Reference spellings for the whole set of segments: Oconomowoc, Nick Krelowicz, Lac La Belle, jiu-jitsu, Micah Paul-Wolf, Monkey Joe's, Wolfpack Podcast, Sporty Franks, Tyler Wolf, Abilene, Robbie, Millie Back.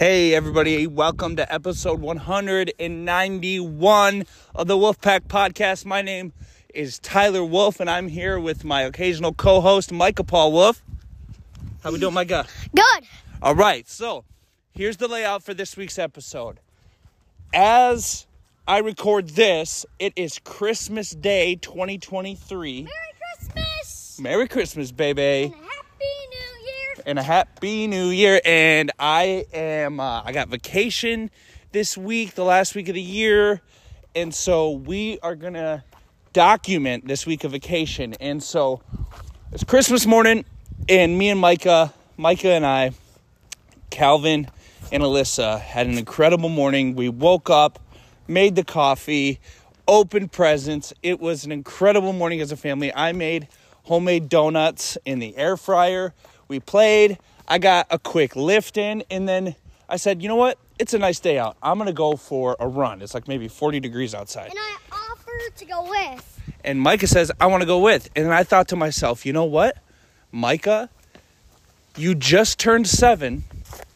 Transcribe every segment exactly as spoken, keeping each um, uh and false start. Hey everybody, welcome to episode one hundred ninety-one of the Wolfpack Podcast. My name is Tyler Wolf, and I'm here with my occasional co-host, Micah Paul-Wolf. How we doing, Micah? Good. All right, so here's the layout for this week's episode. As I record this, it is Christmas Day twenty twenty-three. Merry Christmas! Merry Christmas, baby. And a happy new year, and I am, uh, I got vacation this week, the last week of the year, and so we are going to document this week of vacation, and so it's Christmas morning, and me and Micah, Micah and I, Calvin and Alyssa had an incredible morning. We woke up, made the coffee, opened presents. It was an incredible morning as a family. I made homemade donuts in the air fryer. We played, I got a quick lift in, and then I said, you know what? It's a nice day out. I'm going to go for a run. It's like maybe forty degrees outside. And I offered to go with. And Micah says, I want to go with. And I thought to myself, you know what? Micah, you just turned seven,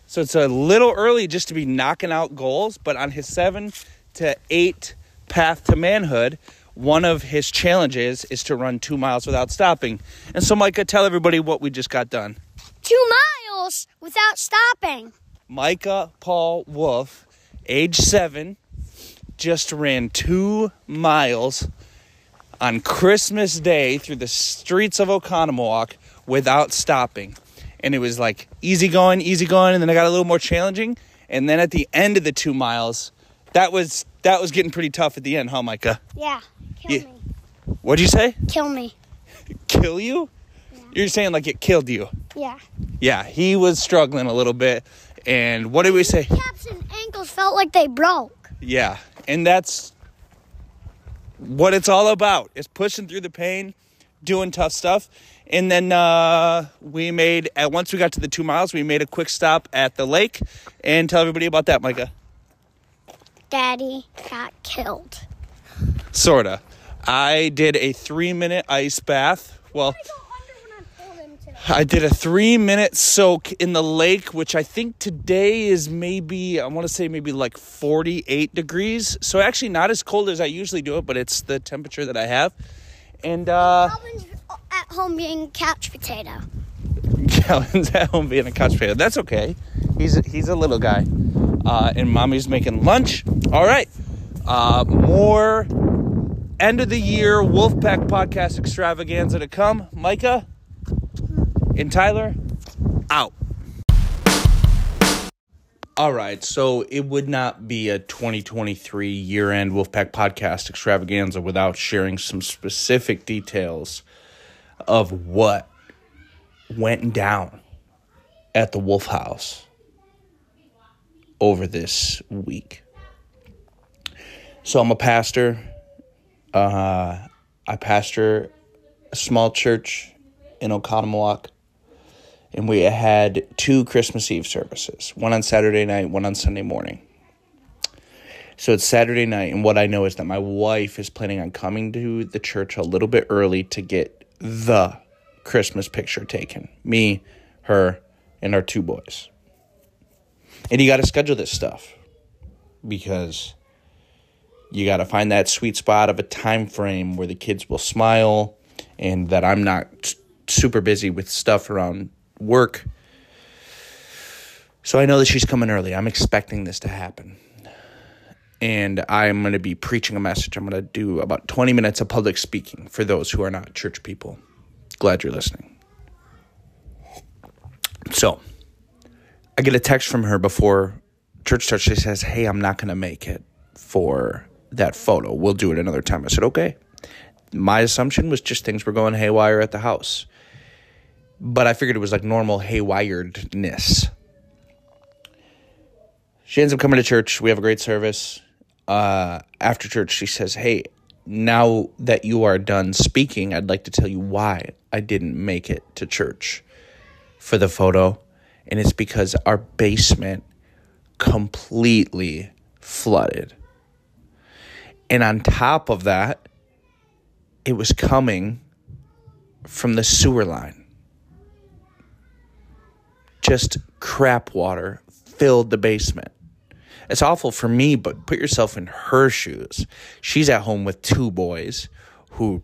so it's a little early just to be knocking out goals, but on his seven to eight path to manhood, one of his challenges is to run two miles without stopping. And so, Micah, tell everybody what we just got done. Two miles without stopping. Micah Paul-Wolf, age seven, just ran two miles on Christmas Day through the streets of Oconomowoc without stopping. And it was like easy going, easy going, and then it got a little more challenging. And then at the end of the two miles, that was that was getting pretty tough at the end, huh, Micah? Yeah. Kill yeah. me. What'd you say? Kill me. Kill you? Yeah. You're saying like it killed you? Yeah. Yeah, he was struggling a little bit. And what did we say? His caps and ankles felt like they broke. Yeah, and that's what it's all about. It's pushing through the pain, doing tough stuff. And then uh, we made, uh, once we got to the two miles, we made a quick stop at the lake. And tell everybody about that, Micah. Daddy got killed. Sorta. I did a three-minute ice bath. Well, I did a three-minute soak in the lake, which I think today is maybe, I want to say maybe like forty-eight degrees. So actually not as cold as I usually do it, but it's the temperature that I have. And uh, Calvin's at home being a couch potato. Calvin's at home being a couch potato. That's okay. He's a, he's a little guy. Uh, and mommy's making lunch. All right. Uh, more end of the year Wolfpack Podcast extravaganza to come. Micah and Tyler, out. All right. So it would not be a twenty twenty-three year-end Wolfpack Podcast extravaganza without sharing some specific details of what went down at the Wolf House over this week. So I'm a pastor. Uh, I pastor a small church in Oconomowoc, and we had two Christmas Eve services, one on Saturday night, one on Sunday morning. So it's Saturday night, and what I know is that my wife is planning on coming to the church a little bit early to get the Christmas picture taken. Me, her, and our two boys. And you got to schedule this stuff because you got to find that sweet spot of a time frame where the kids will smile and that I'm not super busy with stuff around work. So I know that she's coming early. I'm expecting this to happen. And I'm going to be preaching a message. I'm going to do about twenty minutes of public speaking for those who are not church people. Glad you're listening. So I get a text from her before church starts. She says, hey, I'm not going to make it for that photo. We'll do it another time. I said, okay. My assumption was just things were going haywire at the house. But I figured it was like normal haywiredness. She ends up coming to church. We have a great service. Uh, after church, she says, hey, now that you are done speaking, I'd like to tell you why I didn't make it to church for the photo. And it's because our basement completely flooded. And on top of that, it was coming from the sewer line. just crap water filled the basement. It's awful for me, but put yourself in her shoes. She's at home with two boys who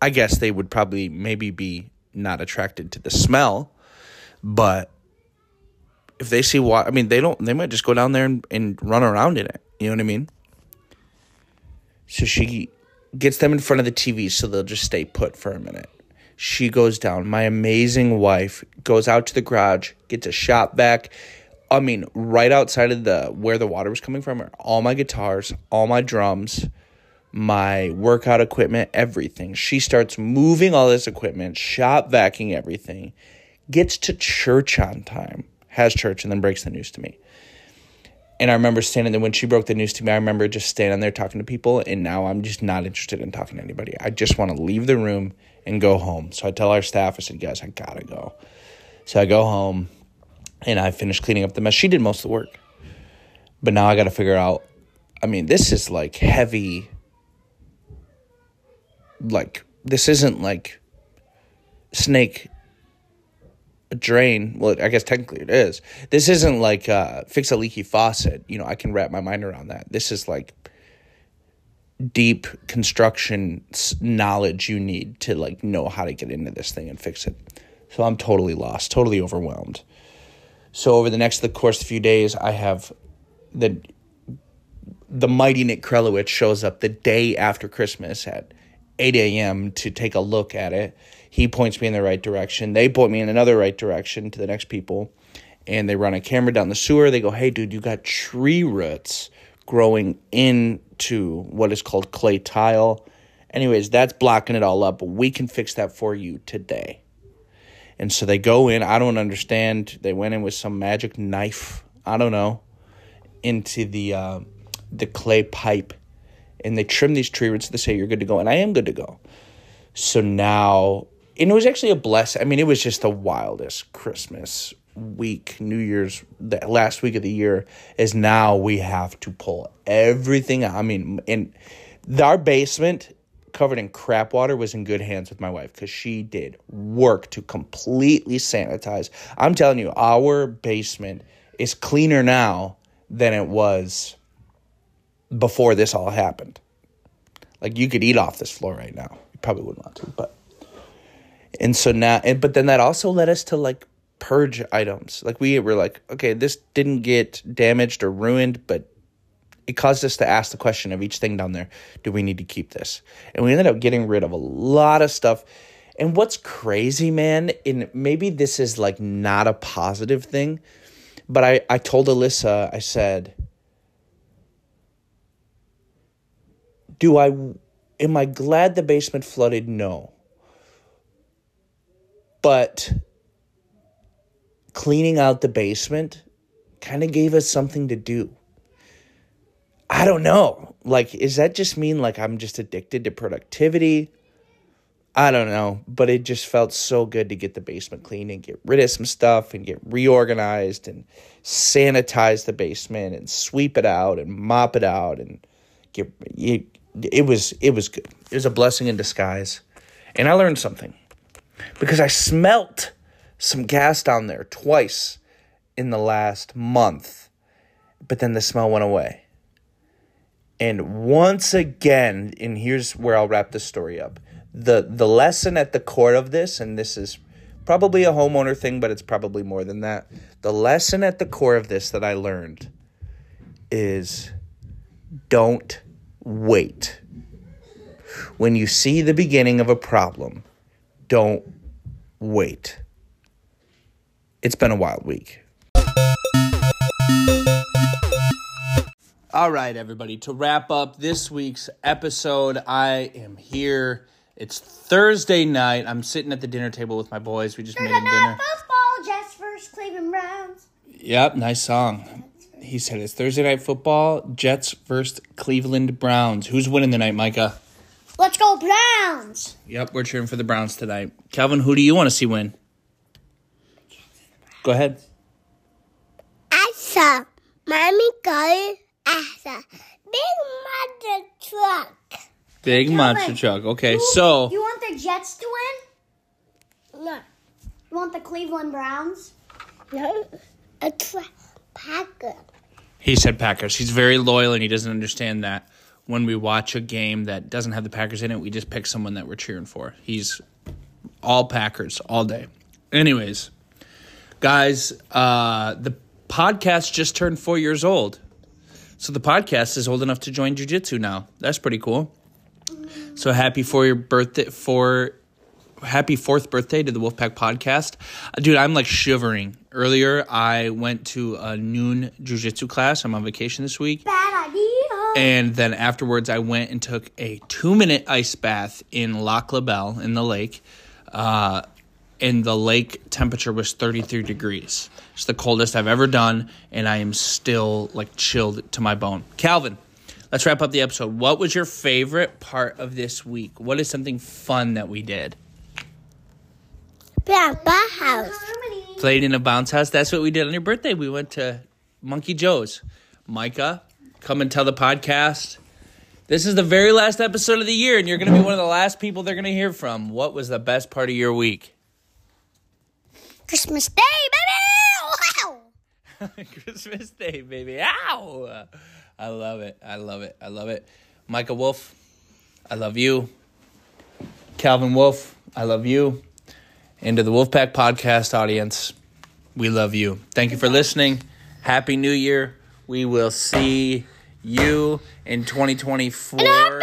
I guess they would probably maybe be not attracted to the smell, but if they see water, I mean, they don't, they might just go down there and, and run around in it. You know what I mean? So she gets them in front of the T V so they'll just stay put for a minute. She goes down. My amazing wife goes out to the garage, gets a shop vac. I mean, right outside of the where the water was coming from are all my guitars, all my drums, my workout equipment, everything. She starts moving all this equipment, shop vacuuming everything, gets to church on time, has church, and then breaks the news to me. And I remember standing there when she broke the news to me. I remember just standing there talking to people, and now I'm just not interested in talking to anybody. I just want to leave the room and go home. So I tell our staff, I said, guys, I gotta go. So I go home. And I finished cleaning up the mess. She did most of the work. But now I got to figure out, I mean, this is like heavy. Like, this isn't like snake a drain. Well, I guess technically it is. This isn't like uh, fix a leaky faucet. You know, I can wrap my mind around that. This is like deep construction knowledge you need to like know how to get into this thing and fix it. So I'm totally lost, totally overwhelmed. So over the next, the course, few days, I have the the mighty Nick Krelowicz shows up the day after Christmas at eight a.m. to take a look at it. He points me in the right direction. They point me in another right direction to the next people, and they run a camera down the sewer. They go, hey, dude, you got tree roots growing into what is called clay tile. Anyways, that's blocking it all up, but we can fix that for you today. And so they go in. I don't understand. They went in with some magic knife, I don't know, into the uh, the clay pipe. And they trim these tree roots. They say, you're good to go. And I am good to go. So now, and it was actually a blessing. I mean, it was just the wildest Christmas week, New Year's, the last week of the year, is now we have to pull everything out. I mean, and our basement covered in crap water was in good hands with my wife because she did work to completely sanitize. I'm telling you, our basement is cleaner now than it was before this all happened. Like, you could eat off this floor right now. You probably wouldn't want to, but and so now, and but then that also led us to like purge items. Like, we were like, okay, this didn't get damaged or ruined, but it caused us to ask the question of each thing down there, do we need to keep this? And we ended up getting rid of a lot of stuff. And what's crazy, man, and maybe this is like not a positive thing, but I, I told Alyssa, I said, do I, am I glad the basement flooded? No. But cleaning out the basement kind of gave us something to do. I don't know. Like, is that just mean like I'm just addicted to productivity? I don't know. But it just felt so good to get the basement clean and get rid of some stuff and get reorganized and sanitize the basement and sweep it out and mop it out and get it. It was it was good. It was a blessing in disguise, and I learned something because I smelt some gas down there twice in the last month, but then the smell went away. And once again, and here's where I'll wrap this story up, the the lesson at the core of this, and this is probably a homeowner thing, but it's probably more than that. The lesson at the core of this that I learned is don't wait. When you see the beginning of a problem, don't wait. It's been a wild week. All right, everybody, to wrap up this week's episode, I am here. It's Thursday night. I'm sitting at the dinner table with my boys. We just made them dinner. Football, just first Cleveland Browns. Yep, nice song. He said it's Thursday night football, Jets versus Cleveland Browns. Who's winning tonight, Micah? Let's go Browns. Yep, we're cheering for the Browns tonight. Calvin, who do you want to see win? Go ahead. I saw Mommy go. Asa. Big monster truck. Big monster truck. Okay, you, so. You want the Jets to win? No. You want the Cleveland Browns? No, a tra- Packer. He said Packers. He's very loyal, and he doesn't understand that when we watch a game that doesn't have the Packers in it, we just pick someone that we're cheering for. He's all Packers all day. Anyways, guys, uh, the podcast just turned four years old. So the podcast is old enough to join jiu-jitsu now. That's pretty cool. So happy for your birthday, for happy fourth birthday to the Wolfpack Podcast. Dude, I'm like shivering. Earlier, I went to a noon jiu-jitsu class. I'm on vacation this week. Bad idea. And then afterwards, I went and took a two-minute ice bath in Lac La Belle in the lake. Uh, and the lake temperature was thirty-three degrees. It's the coldest I've ever done, and I am still like chilled to my bone. Calvin, let's wrap up the episode. What was your favorite part of this week? What is something fun that we did? Yeah, bounce house. Played in a bounce house. That's what we did on your birthday. We went to Monkey Joe's. Micah, come and tell the podcast. This is the very last episode of the year, and you're going to be one of the last people they're going to hear from. What was the best part of your week? Christmas Day, baby! Wow! Christmas Day, baby. Ow! I love it. I love it. I love it. Micah Wolf, I love you. Calvin Wolf, I love you. And to the Wolfpack Podcast audience, we love you. Thank you for listening. Happy New Year. We will see you in twenty twenty-four.